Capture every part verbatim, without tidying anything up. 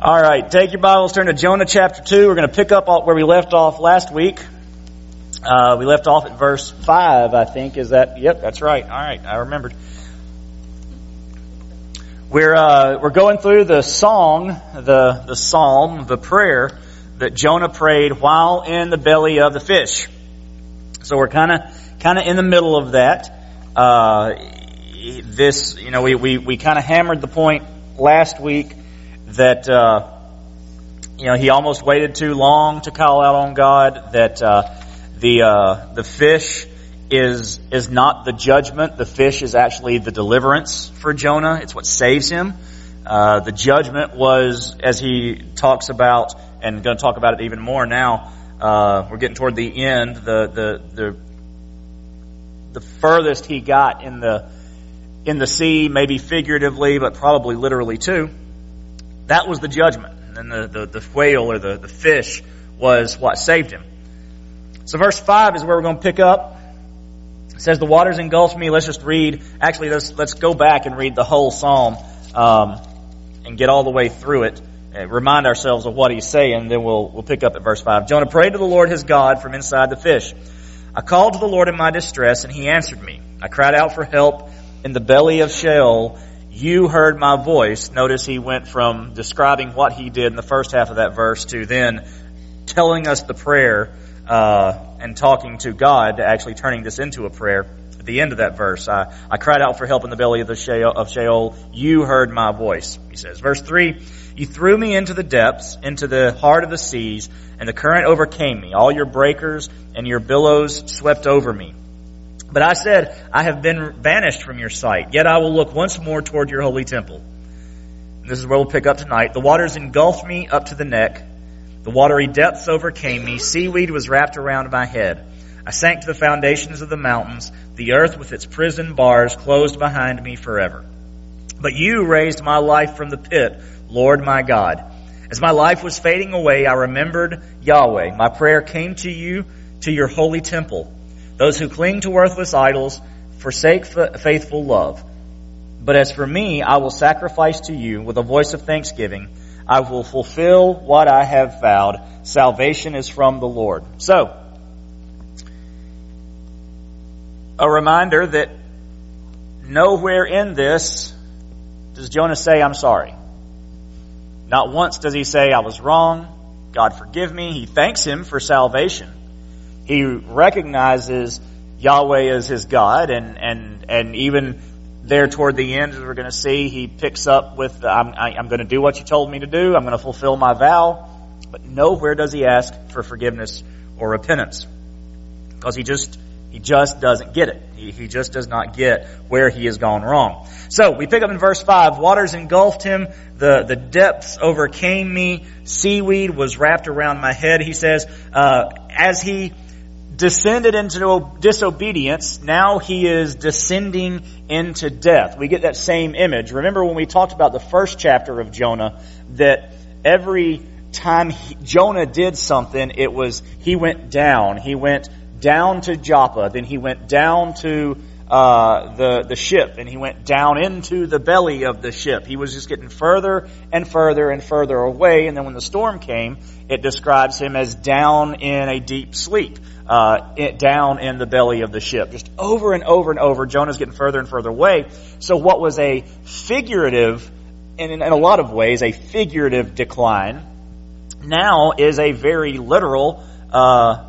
All right, take your Bibles, turn to Jonah chapter two. We're going to pick up where we left off last week. Uh, we left off at verse five, I think. Is that? Yep, that's right. All right, I remembered. We're uh, we're going through the song, the the psalm, the prayer that Jonah prayed while in the belly of the fish. So we're kind of kind of in the middle of that. Uh, this, you know, we we we kind of hammered the point last week. That, uh, you know, he almost waited too long to call out on God. That uh, the uh, the fish is is not the judgment. The fish is actually the deliverance for Jonah. It's what saves him. Uh, the judgment was, as he talks about, and going to talk about it even more now. Uh, we're getting toward the end. The the the the furthest he got in the in the sea, maybe figuratively, but probably literally too. That was the judgment. And the, the, the whale or the, the fish was what saved him. So verse five is where we're going to pick up. It says, the waters engulfed me. Let's just read. Actually, let's, let's go back and read the whole psalm um, and get all the way through it. And remind ourselves of what he's saying. Then we'll, we'll pick up at verse five. Jonah prayed to the Lord his God from inside the fish. I called to the Lord in my distress, and he answered me. I cried out for help in the belly of Sheol. You heard my voice. Notice he went from describing what he did in the first half of that verse to then telling us the prayer uh, and talking to God, to actually turning this into a prayer at the end of that verse. I, I cried out for help in the belly of the Sheol, of Sheol. You heard my voice, he says. Verse three, you threw me into the depths, into the heart of the seas, and the current overcame me. All your breakers and your billows swept over me. But I said, I have been banished from your sight, yet I will look once more toward your holy temple. And this is where we'll pick up tonight. The waters engulfed me up to the neck. The watery depths overcame me. Seaweed was wrapped around my head. I sank to the foundations of the mountains. The earth with its prison bars closed behind me forever. But you raised my life from the pit, Lord my God. As my life was fading away, I remembered Yahweh. My prayer came to you, to your holy temple. Those who cling to worthless idols forsake faithful love. But as for me, I will sacrifice to you with a voice of thanksgiving. I will fulfill what I have vowed. Salvation is from the Lord. So, a reminder that nowhere in this does Jonah say, I'm sorry. Not once does he say, I was wrong. God forgive me. He thanks him for salvation. He recognizes Yahweh as his God, and and, and even there toward the end, as we're going to see, he picks up with, I'm, I'm going to do what you told me to do, I'm going to fulfill my vow, but nowhere does he ask for forgiveness or repentance, because he just he just doesn't get it. He, he just does not get where he has gone wrong. So we pick up in verse five, waters engulfed him, the, the depths overcame me, seaweed was wrapped around my head, he says, uh, as he descended into disobedience, now he is descending into death. We get that same image. Remember when we talked about the first chapter of Jonah, that every time he, Jonah did something, it was he went down. He went down to Joppa, then he went down to uh, the, the ship, and he went down into the belly of the ship. He was just getting further and further and further away, and then when the storm came, it describes him as down in a deep sleep. Uh, it down in the belly of the ship. Just over and over and over, Jonah's getting further and further away. So what was a figurative, and in, in a lot of ways, a figurative decline, now is a very literal uh,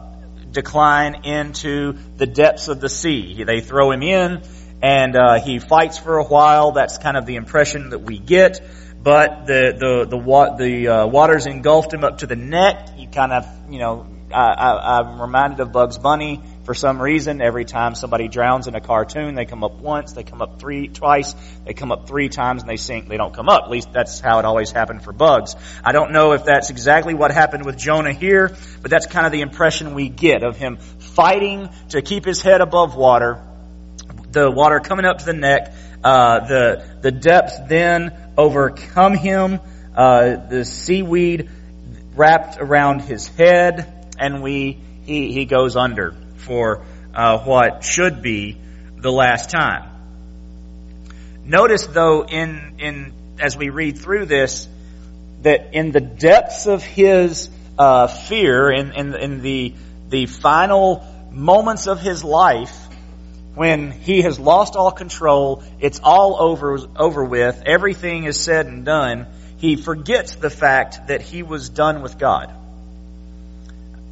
decline into the depths of the sea. They throw him in, and uh, he fights for a while. That's kind of the impression that we get. But the the the, wa- the uh, waters engulfed him up to the neck. You kind of, you know... I, I, I'm reminded of Bugs Bunny for some reason. Every time somebody drowns in a cartoon, they come up once, they come up three twice, they come up three times, and they sink. They don't come up. At least that's how it always happened for Bugs. I don't know if that's exactly what happened with Jonah here, but that's kind of the impression we get of him fighting to keep his head above water, the water coming up to the neck, uh, the the depths then overcome him, uh, the seaweed wrapped around his head. And we he, he goes under for uh, what should be the last time. Notice though, in in as we read through this, that in the depths of his uh, fear, in, in, in the, the final moments of his life, when he has lost all control, it's all over, over with, everything is said and done, he forgets the fact that he was done with God.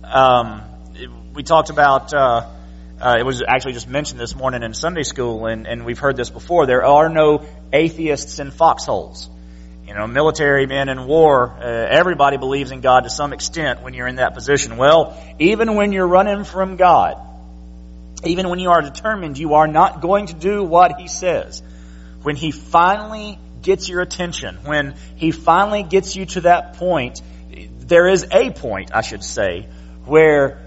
Um, we talked about, uh, uh, it was actually just mentioned this morning in Sunday school, and, and we've heard this before, there are no atheists in foxholes. You know, military men in war, uh, everybody believes in God to some extent when you're in that position. Well, even when you're running from God, even when you are determined, you are not going to do what he says. When he finally gets your attention, when he finally gets you to that point, there is a point, I should say, where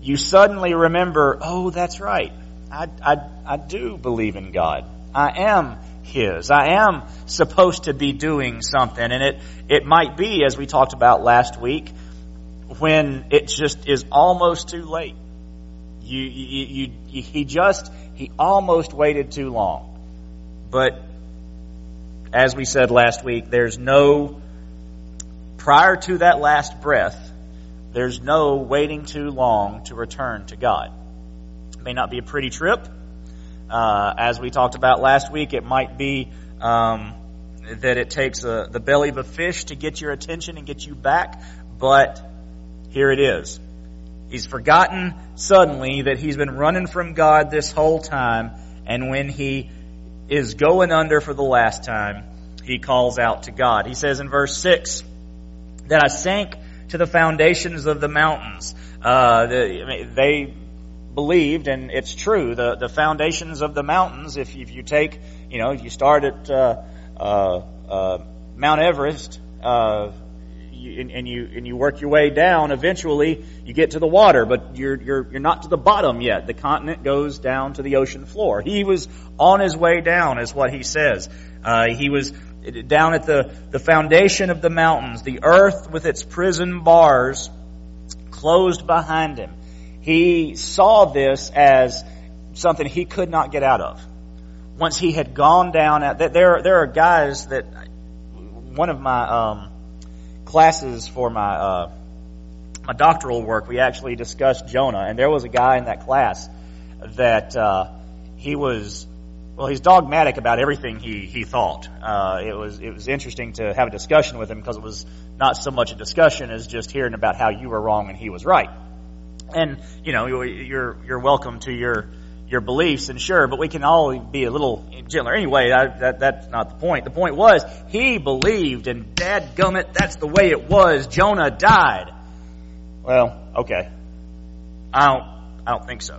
you suddenly remember, oh, that's right. I, I, I do believe in God. I am his. I am supposed to be doing something. And it, it might be, as we talked about last week, when it just is almost too late. You, you, you, you, he just, he almost waited too long. But as we said last week, there's no, prior to that last breath, there's no waiting too long to return to God. It may not be a pretty trip. Uh, as we talked about last week, it might be um, that it takes a, the belly of a fish to get your attention and get you back. But here it is. He's forgotten suddenly that he's been running from God this whole time, and when he is going under for the last time, he calls out to God. He says in verse six, that I sank to the foundations of the mountains. Uh, the, I mean, they believed, and it's true, the, the foundations of the mountains, if, if you take, you know, if you start at uh, uh, uh, Mount Everest, uh And, and you and you work your way down. Eventually, you get to the water, but you're you're you're not to the bottom yet. The continent goes down to the ocean floor. He was on his way down, is what he says. Uh, he was down at the the foundation of the mountains, the earth with its prison bars closed behind him. He saw this as something he could not get out of. Once he had gone down, at there there are guys that one of my. Um, classes for my uh, my doctoral work, we actually discussed Jonah, and there was a guy in that class that uh, he was well he's dogmatic about everything he he thought. Uh, it was it was interesting to have a discussion with him because it was not so much a discussion as just hearing about how you were wrong and he was right. And you know you're you're welcome to your your beliefs, and sure, but we can all be a little gentler. Anyway, I, that, that's not the point. The point was, he believed, and dadgummit, that's the way it was. Jonah died. Well, okay. I don't, I don't think so.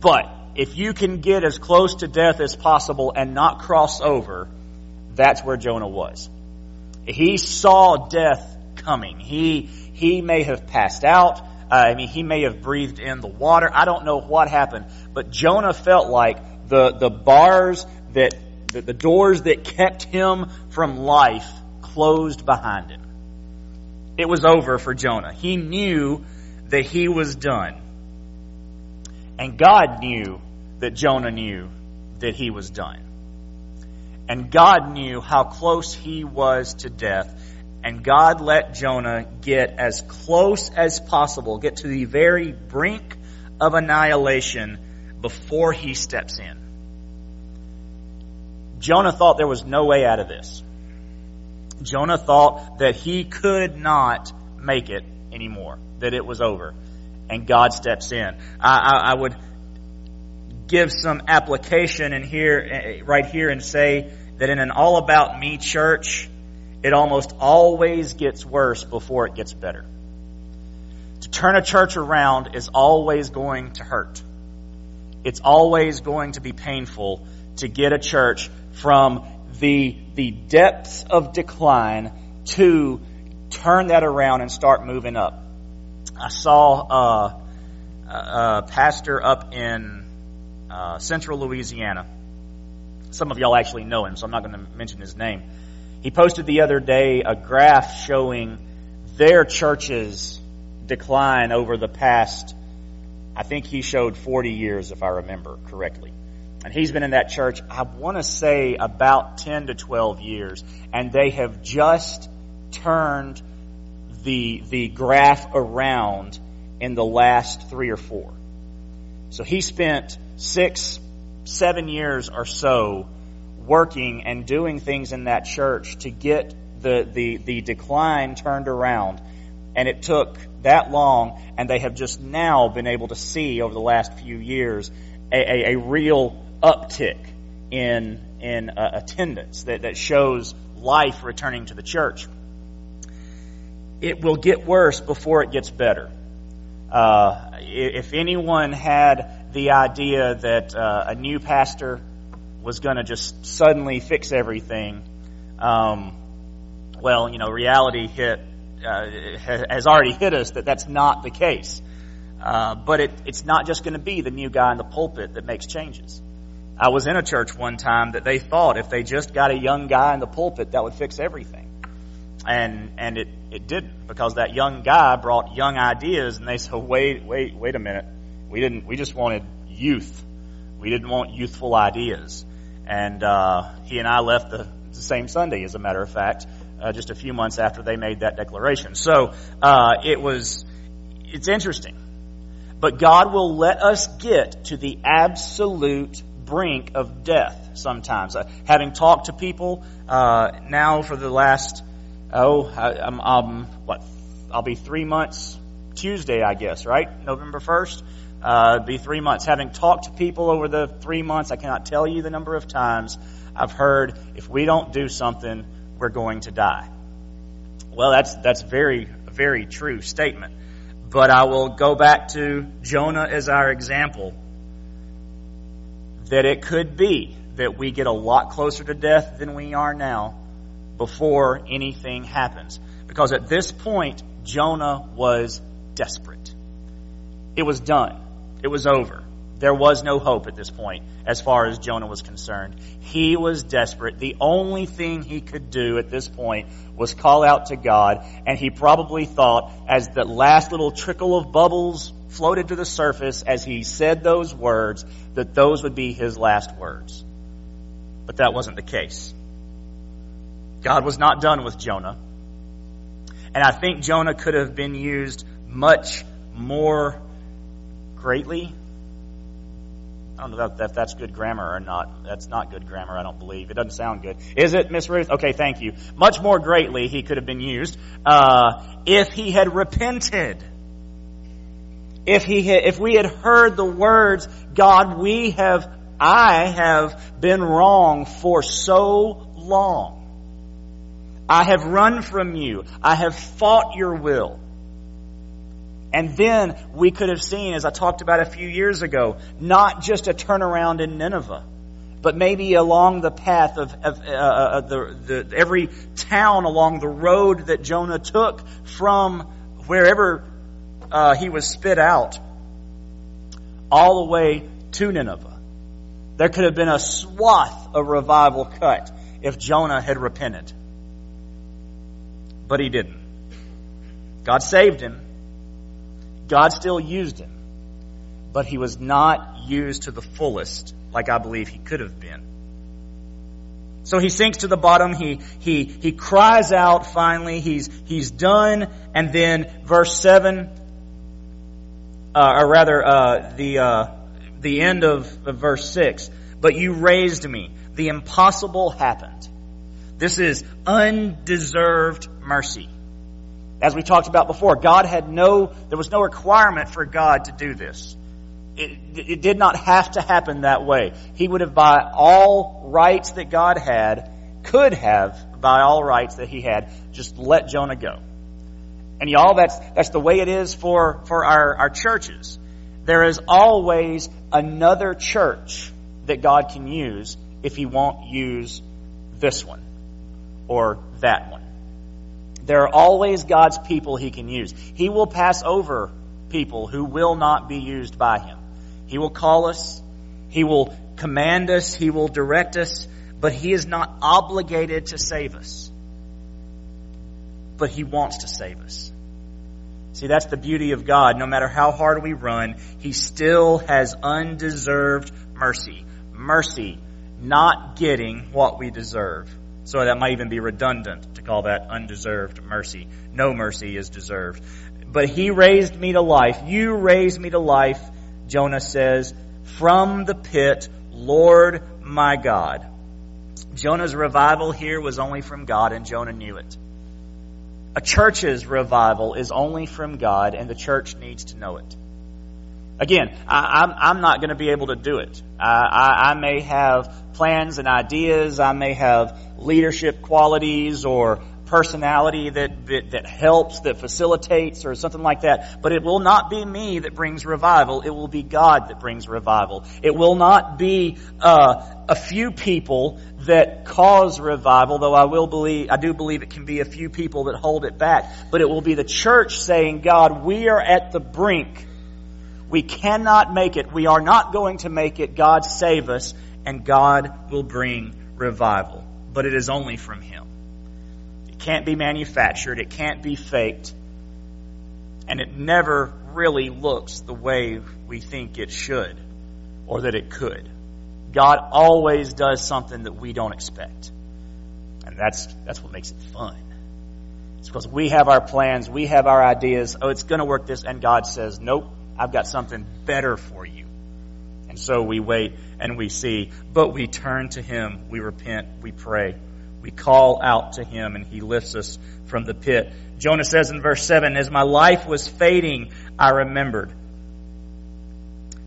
But if you can get as close to death as possible and not cross over, that's where Jonah was. He saw death coming. He, he may have passed out. Uh, I mean, he may have breathed in the water. I don't know what happened, but Jonah felt like the the bars that the, the doors that kept him from life closed behind him. It was over for Jonah. He knew that he was done, and God knew that Jonah knew that he was done, and God knew how close he was to death. And God let Jonah get as close as possible, get to the very brink of annihilation before he steps in. Jonah thought there was no way out of this. Jonah thought that he could not make it anymore, that it was over. And God steps in. I, I, I would give some application in here, right here, and say that in an all about me church, it almost always gets worse before it gets better. To turn a church around is always going to hurt. It's always going to be painful to get a church from the, the depths of decline to turn that around and start moving up. I saw uh, a pastor up in uh, central Louisiana. Some of y'all actually know him, so I'm not going to mention his name. He posted the other day a graph showing their church's decline over the past, I think he showed forty years, if I remember correctly. And he's been in that church, I want to say, about ten to twelve years, and they have just turned the the graph around in the last three or four. So he spent six, seven years or so working and doing things in that church to get the the, the decline turned around. And it took that long, and they have just now been able to see over the last few years a, a, a real uptick in in uh, attendance that, that shows life returning to the church. It will get worse before it gets better. Uh, if anyone had the idea that uh, a new pastor was going to just suddenly fix everything, um, well, you know, reality hit. Uh, has already hit us that that's not the case. Uh, but it, it's not just going to be the new guy in the pulpit that makes changes. I was in a church one time that they thought if they just got a young guy in the pulpit, that would fix everything. And and it, it didn't, because that young guy brought young ideas, and they said, wait, wait, wait a minute. We didn't. We just wanted youth. We didn't want youthful ideas. And uh, he and I left the, the same Sunday, as a matter of fact, Uh, just a few months after they made that declaration. So uh, it was, it's interesting. But God will let us get to the absolute brink of death sometimes. Uh, having talked to people uh, now for the last, oh, I, I'm, I'm, what, I'll be three months Tuesday, I guess, right? November first, uh, be three months. Having talked to people over the three months, I cannot tell you the number of times I've heard, if we don't do something, we're going to die. Well, that's that's very, very true statement. But I will go back to Jonah as our example, that it could be that we get a lot closer to death than we are now before anything happens. Because at this point, Jonah was desperate. It was done. It was over. There was no hope at this point as far as Jonah was concerned. He was desperate. The only thing he could do at this point was call out to God, and he probably thought, as the last little trickle of bubbles floated to the surface as he said those words, that those would be his last words. But that wasn't the case. God was not done with Jonah. And I think Jonah could have been used much more greatly. I don't know if that's good grammar or not. That's not good grammar, I don't believe. It doesn't sound good. Is it, Miss Ruth? Okay, thank you. Much more greatly he could have been used uh, if he had repented. If he had, if we had heard the words, God, we have, I have been wrong for so long. I have run from you. I have fought your will. And then we could have seen, as I talked about a few years ago, not just a turnaround in Nineveh, but maybe along the path of, of uh, the, the every town along the road that Jonah took from wherever uh, he was spit out, all the way to Nineveh. There could have been a swath of revival cut if Jonah had repented. But he didn't. God saved him. God still used him, but he was not used to the fullest, like I believe he could have been. So he sinks to the bottom. He he he cries out. Finally, he's he's done. And then verse seven, uh, or rather, uh, the uh, the end of, of verse six. But you raised me. The impossible happened. This is undeserved mercy. As we talked about before, God had no, there was no requirement for God to do this. It, it did not have to happen that way. He would have, by all rights that God had, could have, by all rights that he had, just let Jonah go. And y'all, that's that's the way it is for, for our, our churches. There is always another church that God can use if he won't use this one or that one. There are always God's people he can use. He will pass over people who will not be used by him. He will call us. He will command us. He will direct us. But he is not obligated to save us. But he wants to save us. See, that's the beauty of God. No matter how hard we run, he still has undeserved mercy. Mercy, not getting what we deserve. So that might even be redundant to call that undeserved mercy. No mercy is deserved. But he raised me to life. You raised me to life, Jonah says, from the pit, Lord my God. Jonah's revival here was only from God, and Jonah knew it. A church's revival is only from God, and the church needs to know it. Again, I, I'm, I'm not going to be able to do it. I, I, I may have plans and ideas. I may have leadership qualities or personality that, that, that helps, that facilitates, or something like that. But it will not be me that brings revival. It will be God that brings revival. It will not be uh, a few people that cause revival, though I will believe, I do believe it can be a few people that hold it back. But it will be the church saying, God, we are at the brink. We cannot make it. We are not going to make it. God save us, and God will bring revival. But it is only from Him. Can't be manufactured, it can't be faked, and it never really looks the way we think it should or that it could. God always does something that we don't expect, and that's that's what makes it fun. It's because we have our plans, we have our ideas, oh, it's going to work this, and God says, nope, I've got something better for you. And so we wait and we see, but we turn to Him, we repent, we pray. We call out to Him, and He lifts us from the pit. Jonah says in verse seven, as my life was fading, I remembered.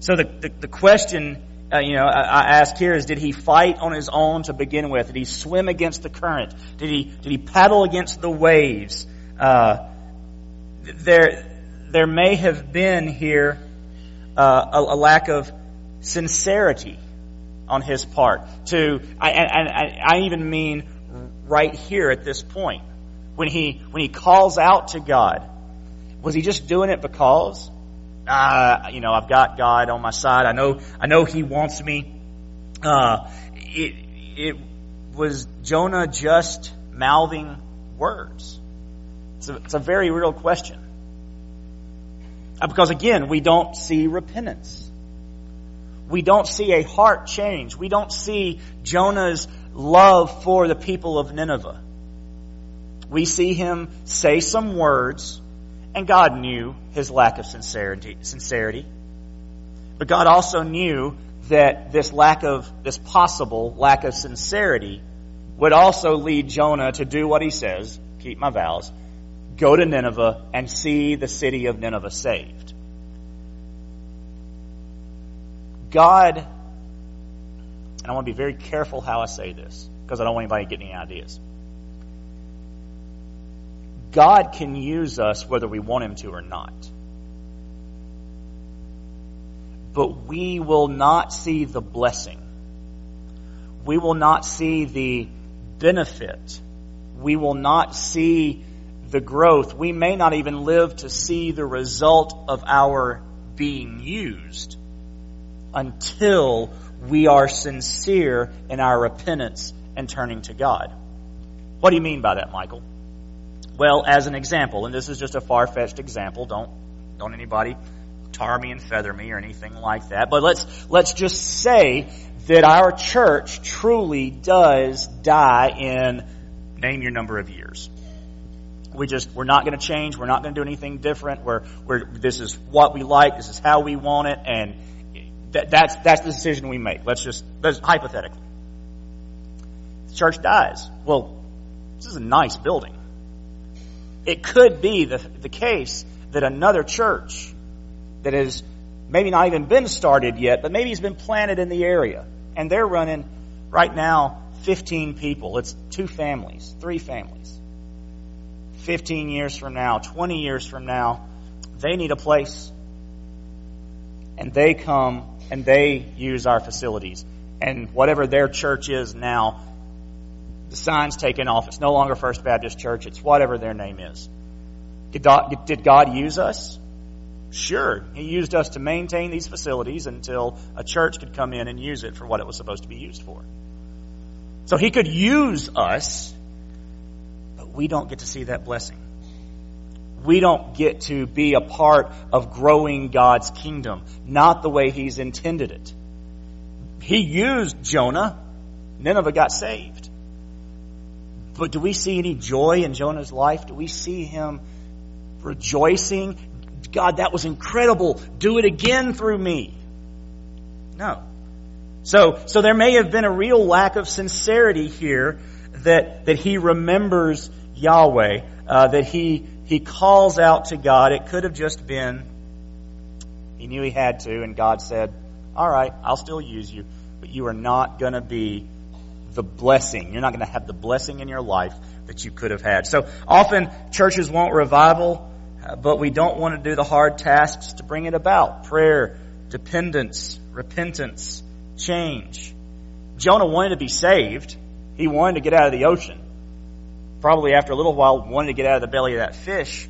So the, the, the question uh, you know, I, I ask here is, did he fight on his own to begin with? Did he swim against the current? Did he did he paddle against the waves? Uh, there, there may have been here uh, a, a lack of sincerity on his part. To I, I, I even mean... right here at this point, when he when he calls out to God, was he just doing it because, uh, you know, I've got God on my side. I know I know He wants me. Uh, it it was Jonah just mouthing words. It's a, it's a very real question, uh, because again, we don't see repentance. We don't see a heart change. We don't see Jonah's love for the people of Nineveh. We see him say some words, and God knew his lack of sincerity, sincerity. But God also knew that this lack of, this possible lack of sincerity would also lead Jonah to do what he says, keep my vows, go to Nineveh and see the city of Nineveh saved. God, and I want to be very careful how I say this, because I don't want anybody to get any ideas. God can use us whether we want Him to or not. But we will not see the blessing. We will not see the benefit. We will not see the growth. We may not even live to see the result of our being used until we are sincere in our repentance and turning to God. What do you mean by that, Michael? Well, as an example, and this is just a far-fetched example, don't don't anybody tar me and feather me or anything like that, but let's let's just say that our church truly does die in, name your number of years. We just we're not going to change, we're not going to do anything different. We're we're this is what we like, this is how we want it, and That's that's the decision we make. Let's just, let's, hypothetically. The church dies. Well, this is a nice building. It could be the, the case that another church that has maybe not even been started yet, but maybe has been planted in the area, and they're running right now fifteen people. It's two families, three families. fifteen years from now, twenty years from now, they need a place. And they come and they use our facilities. And whatever their church is now, the sign's taken off. It's no longer First Baptist Church. It's whatever their name is. Did God use us? Sure. He used us to maintain these facilities until a church could come in and use it for what it was supposed to be used for. So He could use us, but we don't get to see that blessing. We don't get to be a part of growing God's kingdom, not the way He's intended it. He used Jonah. Nineveh got saved. But do we see any joy in Jonah's life? Do we see him rejoicing? God, that was incredible. Do it again through me. No. So, so there may have been a real lack of sincerity here that, that he remembers Yahweh, uh, that he, he calls out to God. It could have just been he knew he had to, and God said, all right, I'll still use you, but you are not going to be the blessing. You're not going to have the blessing in your life that you could have had. So often churches want revival, but we don't want to do the hard tasks to bring it about. Prayer, dependence, repentance, change. Jonah wanted to be saved. He wanted to get out of the ocean. Probably after a little while, wanted to get out of the belly of that fish.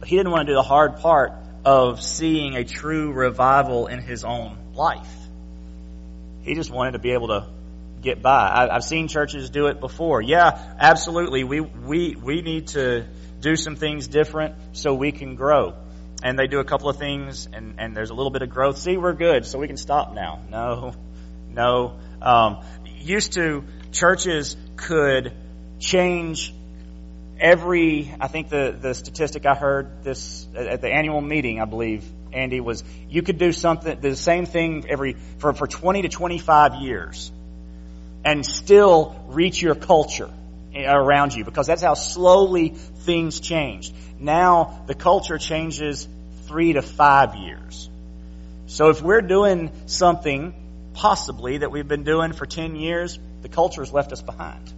But he didn't want to do the hard part of seeing a true revival in his own life. He just wanted to be able to get by. I, I've seen churches do it before. Yeah, absolutely. We, we, we need to do some things different so we can grow. And they do a couple of things, and, and there's a little bit of growth. See, we're good, so we can stop now. No, no. Um, used to, churches could change every, I think the, the statistic I heard this at the annual meeting, I believe, Andy, was you could do something, the same thing every, for, for twenty to twenty-five years and still reach your culture around you, because that's how slowly things changed. Now the culture changes three to five years. So if we're doing something possibly that we've been doing for ten years, the culture has left us behind.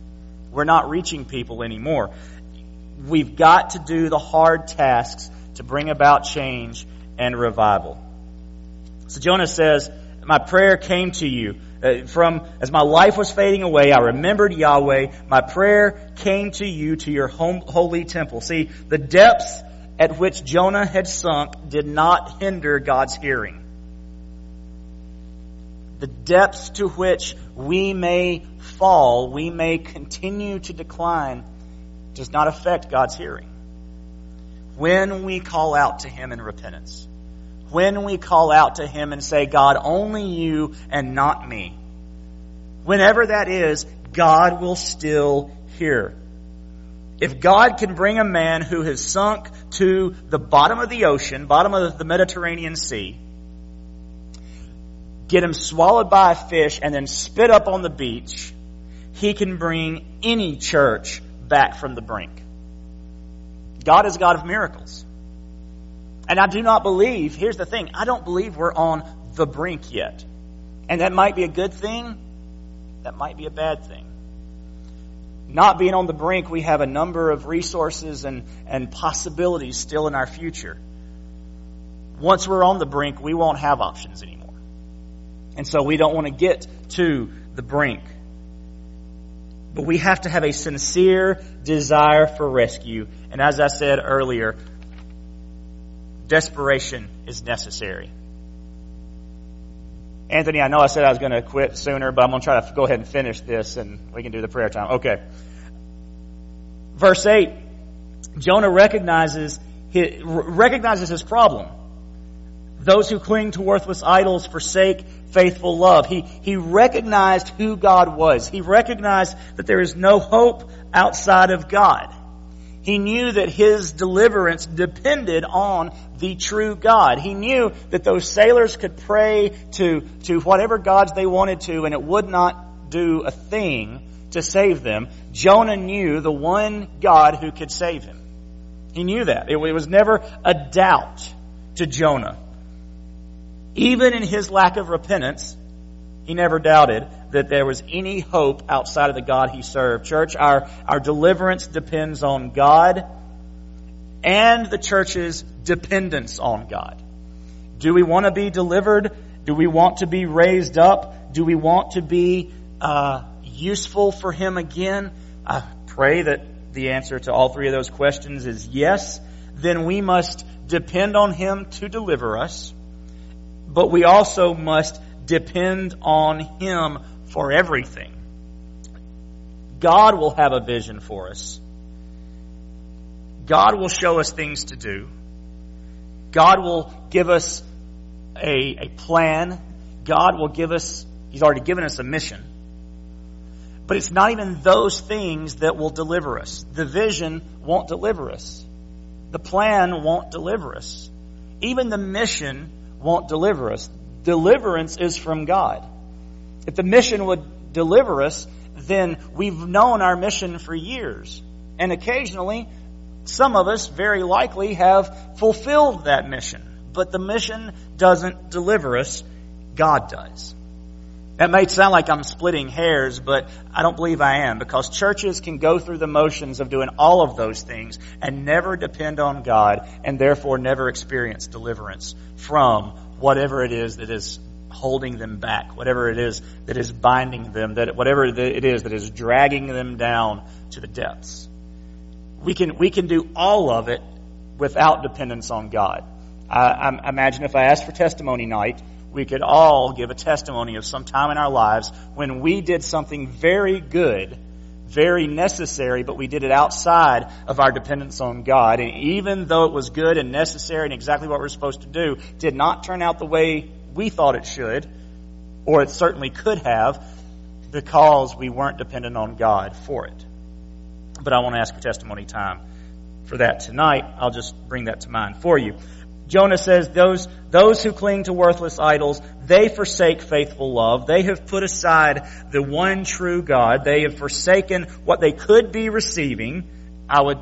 We're not reaching people anymore. We've got to do the hard tasks to bring about change and revival. So Jonah says, my prayer came to you. Uh, from as my life was fading away, I remembered Yahweh. My prayer came to you, to your home, holy temple. See, the depths at which Jonah had sunk did not hinder God's hearing. The depths to which we may fall, we may continue to decline, does not affect God's hearing. When we call out to Him in repentance, when we call out to Him and say, God, only you and not me, whenever that is, God will still hear. If God can bring a man who has sunk to the bottom of the ocean, bottom of the Mediterranean Sea, get him swallowed by a fish and then spit up on the beach, He can bring any church back from the brink. God is a God of miracles. And I do not believe, here's the thing, I don't believe we're on the brink yet. And that might be a good thing, that might be a bad thing. Not being on the brink, we have a number of resources and, and possibilities still in our future. Once we're on the brink, we won't have options anymore. And so we don't want to get to the brink. But we have to have a sincere desire for rescue. And as I said earlier, desperation is necessary. Anthony, I know I said I was going to quit sooner, but I'm going to try to go ahead and finish this, and we can do the prayer time. Okay. Verse eight, Jonah recognizes his, recognizes his problem. Those who cling to worthless idols forsake faithful love. He, he recognized who God was. He recognized that there is no hope outside of God. He knew that his deliverance depended on the true God. He knew that those sailors could pray to, to whatever gods they wanted to, and it would not do a thing to save them. Jonah knew the one God who could save him. He knew that. It, it was never a doubt to Jonah. Even in his lack of repentance, he never doubted that there was any hope outside of the God he served. Church, our, our deliverance depends on God and the church's dependence on God. Do we want to be delivered? Do we want to be raised up? Do we want to be uh, useful for Him again? I pray that the answer to all three of those questions is yes. Then we must depend on Him to deliver us. But we also must depend on Him for everything. God will have a vision for us. God will show us things to do. God will give us a, a plan. God will give us, He's already given us a mission. But it's not even those things that will deliver us. The vision won't deliver us. The plan won't deliver us. Even the mission won't deliver us. Deliverance is from God. If the mission would deliver us, then we've known our mission for years. And occasionally, some of us very likely have fulfilled that mission. But the mission doesn't deliver us. God does. That may sound like I'm splitting hairs, but I don't believe I am, because churches can go through the motions of doing all of those things and never depend on God, and therefore never experience deliverance from whatever it is that is holding them back, whatever it is that is binding them, that whatever it is that is dragging them down to the depths. We can we can do all of it without dependence on God. I, I imagine if I asked for testimony night, we could all give a testimony of some time in our lives when we did something very good, very necessary, but we did it outside of our dependence on God. And even though it was good and necessary and exactly what we're supposed to do, did not turn out the way we thought it should, or it certainly could have, because we weren't dependent on God for it. But I want to ask for testimony time for that tonight. I'll just bring that to mind for you. Jonah says, those those who cling to worthless idols, they forsake faithful love. They have put aside the one true God. They have forsaken what they could be receiving. I would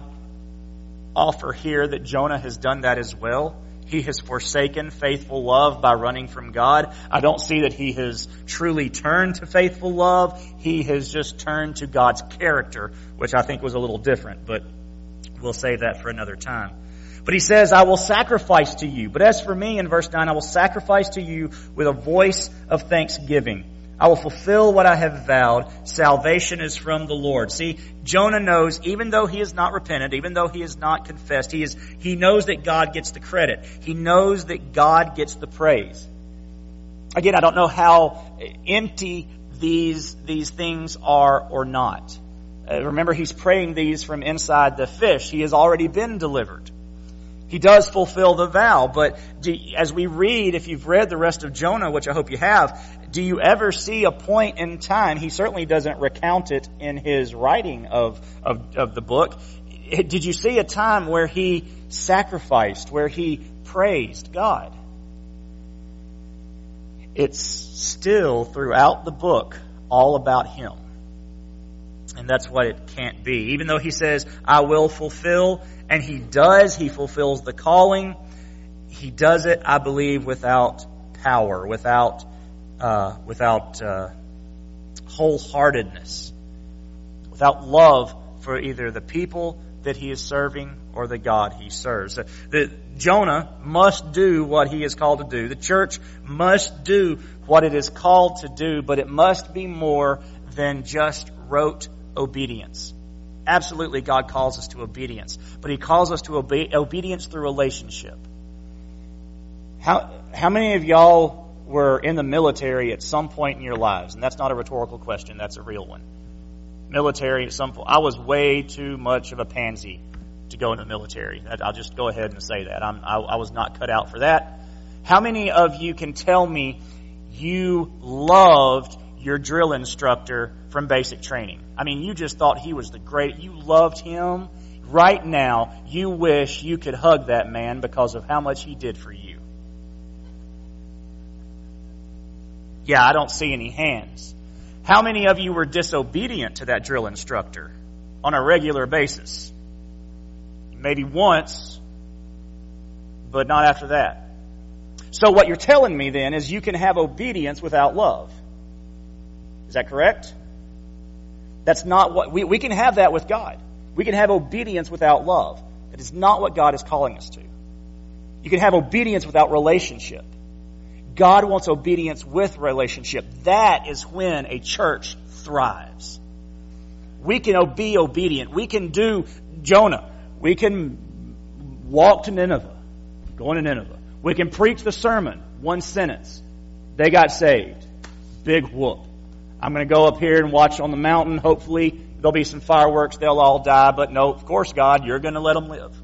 offer here that Jonah has done that as well. He has forsaken faithful love by running from God. I don't see that he has truly turned to faithful love. He has just turned to God's character, which I think was a little different, but we'll save that for another time. But he says, I will sacrifice to you. But as for me, in verse nine, I will sacrifice to you with a voice of thanksgiving. I will fulfill what I have vowed. Salvation is from the Lord. See, Jonah knows, even though he is not repentant, even though he is not confessed, he is, he knows that God gets the credit. He knows that God gets the praise. Again, I don't know how empty these, these things are or not. Uh, remember, he's praying these from inside the fish. He has already been delivered. He does fulfill the vow, but do, as we read, if you've read the rest of Jonah, which I hope you have, do you ever see a point in time? He certainly doesn't recount it in his writing of, of, of the book. Did you see a time where he sacrificed, where he praised God? It's still throughout the book all about him. And that's what it can't be. Even though he says, I will fulfill, and he does, he fulfills the calling. He does it, I believe, without power, without uh, without uh, wholeheartedness, without love for either the people that he is serving or the God he serves. The, Jonah must do what he is called to do. The church must do what it is called to do, but it must be more than just rote obedience. Absolutely, God calls us to obedience, but he calls us to obe- obedience through relationship. How how many of y'all were in the military at some point in your lives? And that's not a rhetorical question, that's a real one. Military at some point. I was way too much of a pansy to go in the military. I'll just go ahead and say that. I'm, I, I was not cut out for that. How many of you can tell me you loved your drill instructor from basic training? I mean, you just thought he was the great. You loved him. Right now, you wish you could hug that man because of how much he did for you. Yeah, I don't see any hands. How many of you were disobedient to that drill instructor on a regular basis? Maybe once, but not after that. So what you're telling me then is you can have obedience without love. Is that correct? That's not what we, we can have that with God. We can have obedience without love. That is not what God is calling us to. You can have obedience without relationship. God wants obedience with relationship. That is when a church thrives. We can be obedient. We can do Jonah. We can walk to Nineveh, going to Nineveh. We can preach the sermon, one sentence. They got saved. Big whoop. I'm going to go up here and watch on the mountain. Hopefully, there'll be some fireworks. They'll all die. But no, of course, God, you're going to let them live.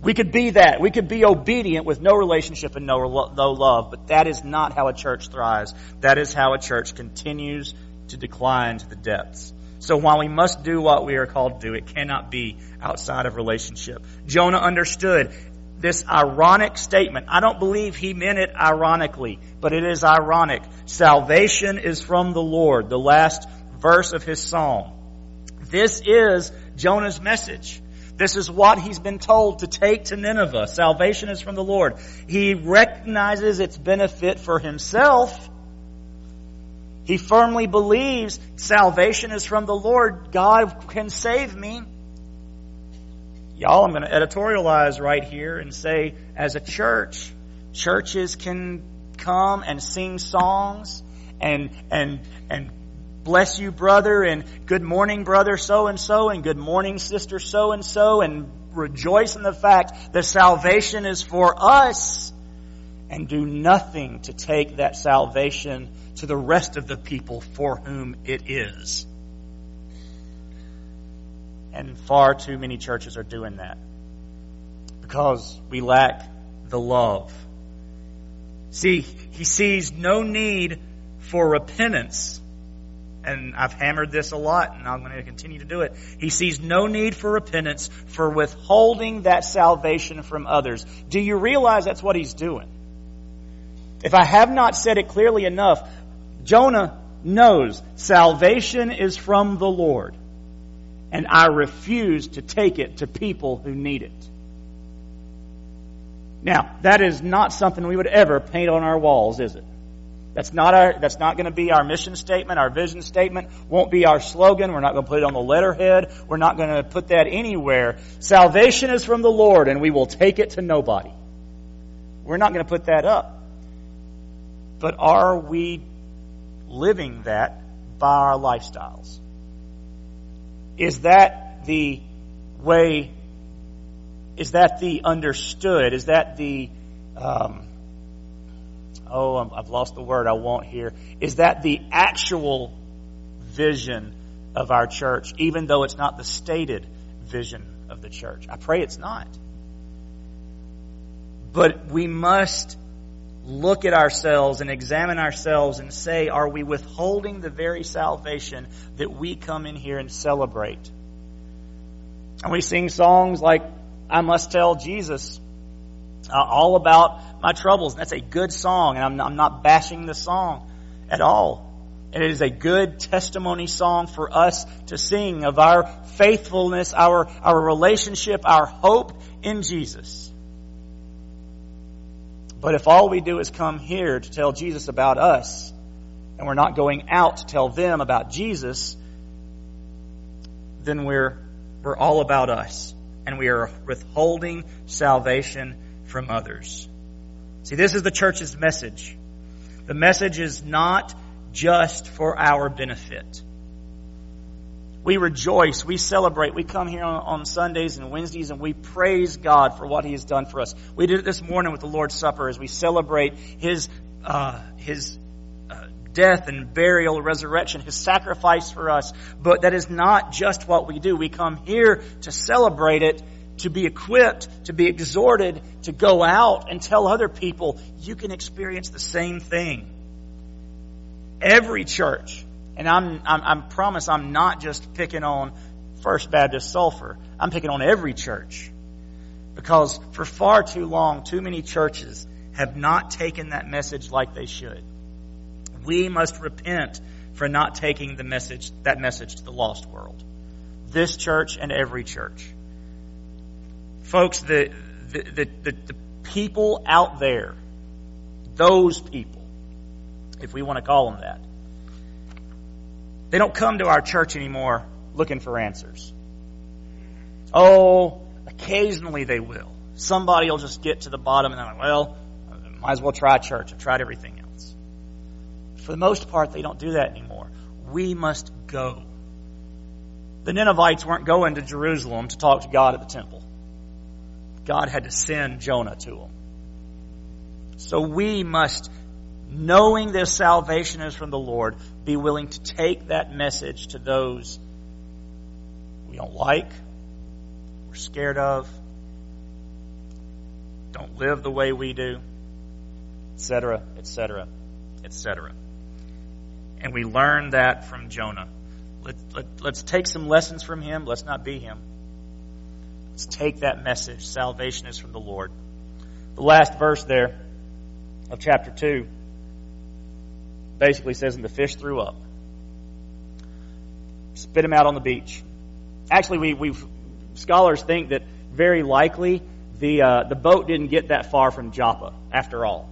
We could be that. We could be obedient with no relationship and no, no love. But that is not how a church thrives. That is how a church continues to decline to the depths. So while we must do what we are called to do, it cannot be outside of relationship. Jonah understood this ironic statement. I don't believe he meant it ironically, but it is ironic. Salvation is from the Lord, the last verse of his psalm. This is Jonah's message. This is what he's been told to take to Nineveh. Salvation is from the Lord. He recognizes its benefit for himself. He firmly believes salvation is from the Lord. God can save me. Y'all, I'm going to editorialize right here and say, as a church, churches can come and sing songs and and and bless you, brother, and good morning, brother so-and-so, and good morning, sister so-and-so, and rejoice in the fact that salvation is for us, and do nothing to take that salvation to the rest of the people for whom it is. And far too many churches are doing that because we lack the love. See, he sees no need for repentance. And I've hammered this a lot, and I'm going to continue to do it. He sees no need for repentance for withholding that salvation from others. Do you realize that's what he's doing? If I have not said it clearly enough, Jonah knows salvation is from the Lord, and I refuse to take it to people who need it. Now, that is not something we would ever paint on our walls, is it? That's not our, that's not going to be our mission statement, our vision statement, won't be our slogan. We're not going to put it on the letterhead. We're not going to put that anywhere. Salvation is from the Lord, and we will take it to nobody. We're not going to put that up. But are we living that by our lifestyles? Is that the way, is that the understood? Is that the... Um, Oh, I've lost the word I want here. Is that the actual vision of our church, even though it's not the stated vision of the church? I pray it's not. But we must look at ourselves and examine ourselves and say, are we withholding the very salvation that we come in here and celebrate? And we sing songs like, I Must Tell Jesus Uh, all about my troubles. And that's a good song, and I'm, I'm not bashing the song at all. And it is a good testimony song for us to sing of our faithfulness, our, our relationship, our hope in Jesus. But if all we do is come here to tell Jesus about us, and we're not going out to tell them about Jesus, then we're, we're all about us, and we are withholding salvation from others. See, this is the church's message. The message is not just for our benefit. We rejoice, we celebrate, we come here on, on Sundays and Wednesdays, and we praise God for what He has done for us. We did it this morning with the Lord's Supper as we celebrate His uh, His uh, death and burial, resurrection, His sacrifice for us. But that is not just what we do. We come here to celebrate it, to be equipped, to be exhorted, to go out and tell other people, you can experience the same thing. Every church, and I'm, I'm, I promise I'm not just picking on First Baptist Sulphur. I'm picking on every church. Because for far too long, too many churches have not taken that message like they should. We must repent for not taking the message, that message to the lost world. This church and every church. Folks, the the, the the the people out there, those people, if we want to call them that, they don't come to our church anymore looking for answers. Oh, occasionally they will. Somebody will just get to the bottom and they're like, well, I might as well try church. I've tried everything else. For the most part, they don't do that anymore. We must go. The Ninevites weren't going to Jerusalem to talk to God at the temple. God had to send Jonah to them. So we must, knowing this salvation is from the Lord, be willing to take that message to those we don't like, we're scared of, don't live the way we do, et cetera, et cetera, et cetera. And we learn that from Jonah. Let, let, let's take some lessons from him. Let's not be him. Let's take that message. Salvation is from the Lord. The last verse there of chapter two basically says, and the fish threw up. Spit him out on the beach. Actually, we we scholars think that very likely the uh, the boat didn't get that far from Joppa after all.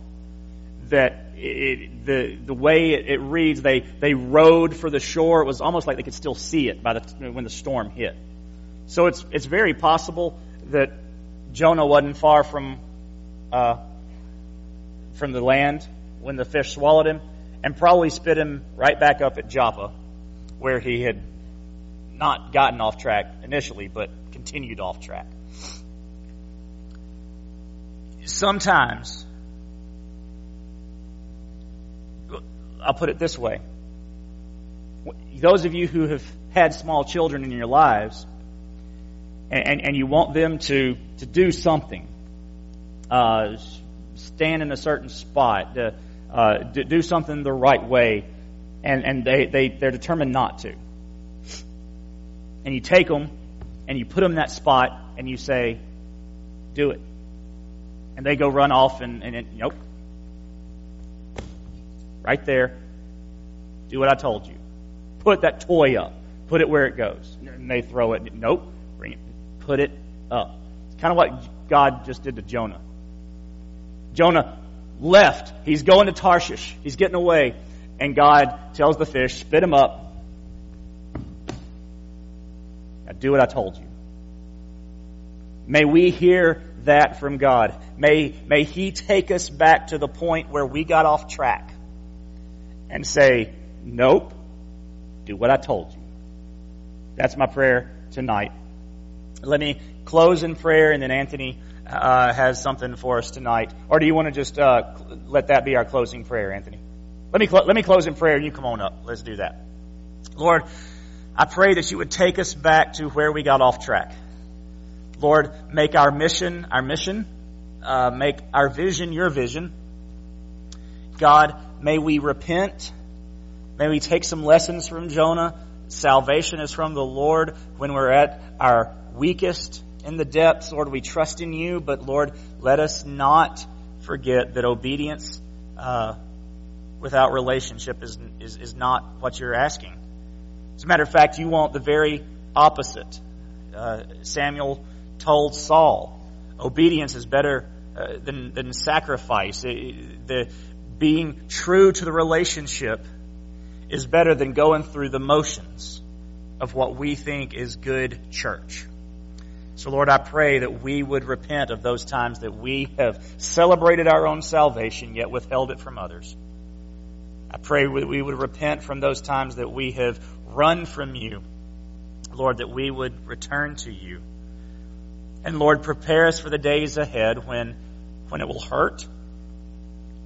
That it, the the way it, it reads, they they rowed for the shore. It was almost like they could still see it by the when the storm hit. So it's it's very possible that Jonah wasn't far from uh, from the land when the fish swallowed him, and probably spit him right back up at Joppa, where he had not gotten off track initially, but continued off track. Sometimes, I'll put it this way. Those of you who have had small children in your lives, and, and, and you want them to, to do something, uh, stand in a certain spot, to, uh, do something the right way, And, and they, they, they're determined not to. And you take them and you put them in that spot and you say, do it. And they go run off and, and, and nope. Right there. Do what I told you. Put that toy up. Put it where it goes. And they throw it. Nope. Bring it. Put it up. It's kind of what God just did to Jonah. Jonah left. He's going to Tarshish. He's getting away. And God tells the fish, spit him up. Now do what I told you. May we hear that from God. May, may He take us back to the point where we got off track and say, nope, do what I told you. That's my prayer tonight. Let me close in prayer, and then Anthony uh, has something for us tonight. Or do you want to just uh, let that be our closing prayer, Anthony? Let me cl- let me close in prayer, and you come on up. Let's do that. Lord, I pray that you would take us back to where we got off track. Lord, make our mission our mission. Uh, make our vision your vision. God, may we repent. May we take some lessons from Jonah. Salvation is from the Lord. When we're at our weakest in the depths, Lord, we trust in you. But, Lord, let us not forget that obedience Uh, without relationship is, is is not what you're asking. As a matter of fact, you want the very opposite. Uh, Samuel told Saul, obedience is better uh, than, than sacrifice. It, the being true to the relationship is better than going through the motions of what we think is good church. So, Lord, I pray that we would repent of those times that we have celebrated our own salvation yet withheld it from others. I pray we would repent from those times that we have run from you. Lord, that we would return to you. And Lord, prepare us for the days ahead when, when it will hurt,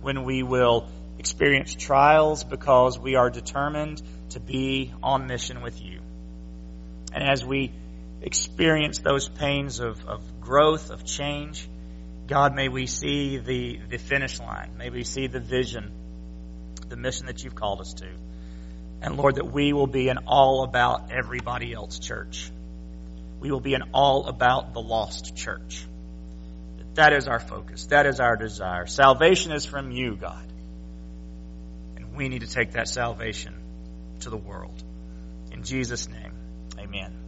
when we will experience trials, because we are determined to be on mission with you. And as we experience those pains of, of growth, of change, God, may we see the, the finish line. May we see the vision, the mission that you've called us to. And Lord, that we will be an all about everybody else church. We will be an all about the lost church. That is our focus. That is our desire. Salvation is from you, God. And we need to take that salvation to the world. In Jesus' name, amen.